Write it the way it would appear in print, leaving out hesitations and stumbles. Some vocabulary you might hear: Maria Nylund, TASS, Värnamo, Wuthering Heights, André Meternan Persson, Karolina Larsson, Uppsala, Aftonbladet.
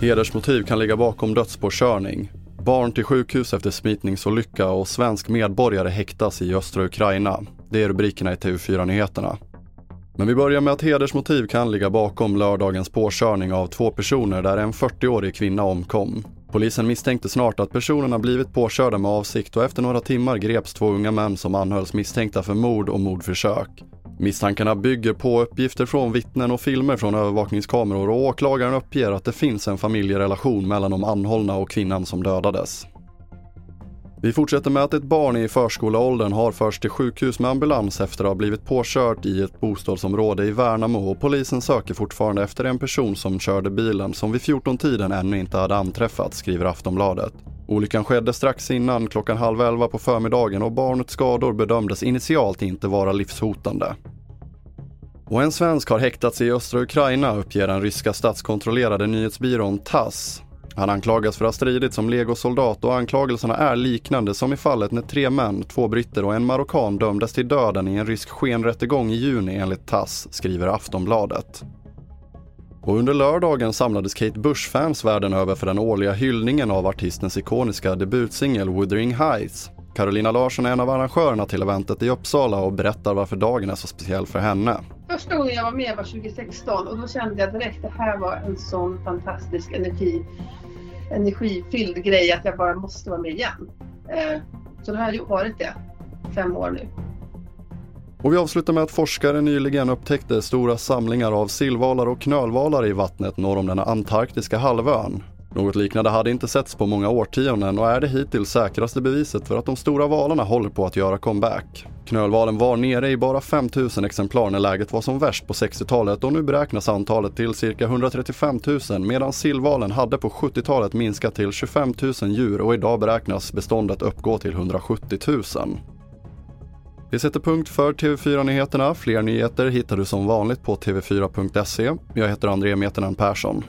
Hedersmotiv kan ligga bakom dödspåkörning. Barn till sjukhus efter smitningsolycka och svensk medborgare häktas i östra Ukraina. Det är rubrikerna i TV4-nyheterna. Men vi börjar med att hedersmotiv kan ligga bakom lördagens påkörning av två personer där en 40-årig kvinna omkom. Polisen misstänkte snart att personerna blivit påkörda med avsikt och efter några timmar greps två unga män som anhölls misstänkta för mord och mordförsök. Misstankarna bygger på uppgifter från vittnen och filmer från övervakningskameror och åklagaren uppger att det finns en familjerelation mellan de anhållna och kvinnan som dödades. Vi fortsätter med att ett barn i förskoleåldern har förts till sjukhus med ambulans efter att ha blivit påkört i ett bostadsområde i Värnamo och polisen söker fortfarande efter en person som körde bilen som vid 14-tiden ännu inte hade anträffats, skriver Aftonbladet. Olyckan skedde strax innan klockan 10:30 på förmiddagen och barnets skador bedömdes initialt inte vara livshotande. Och en svensk har häktats i östra Ukraina, uppger den ryska statskontrollerade nyhetsbyrån TASS. Han anklagas för att ha stridit som legosoldat och anklagelserna är liknande som i fallet när tre män, två britter och en marockan dömdes till döden i en rysk skenrättegång i juni enligt TASS, skriver Aftonbladet. Och under lördagen samlades Kate Bush-fans världen över för den årliga hyllningen av artistens ikoniska debutsingel Wuthering Heights. Karolina Larsson är en av arrangörerna till eventet i Uppsala och berättar varför dagen är så speciell för henne. Första gången jag var med var 2016 och då kände jag direkt att det här var en sån fantastisk energifylld grej att jag bara måste vara med igen. Så det här har varit det 5 år nu. Och vi avslutar med att forskare nyligen upptäckte stora samlingar av sillvalar och knölvalar i vattnet norr om den antarktiska halvön. Något liknande hade inte setts på många årtionden och är det hittills säkraste beviset för att de stora valarna håller på att göra comeback. Knölvalen var nere i bara 5 000 exemplar när läget var som värst på 60-talet och nu beräknas antalet till cirka 135 000 medan sillvalen hade på 70-talet minskat till 25 000 djur och idag beräknas beståndet uppgå till 170 000. Vi sätter punkt för TV4-nyheterna. Fler nyheter hittar du som vanligt på tv4.se. Jag heter André Meternan Persson.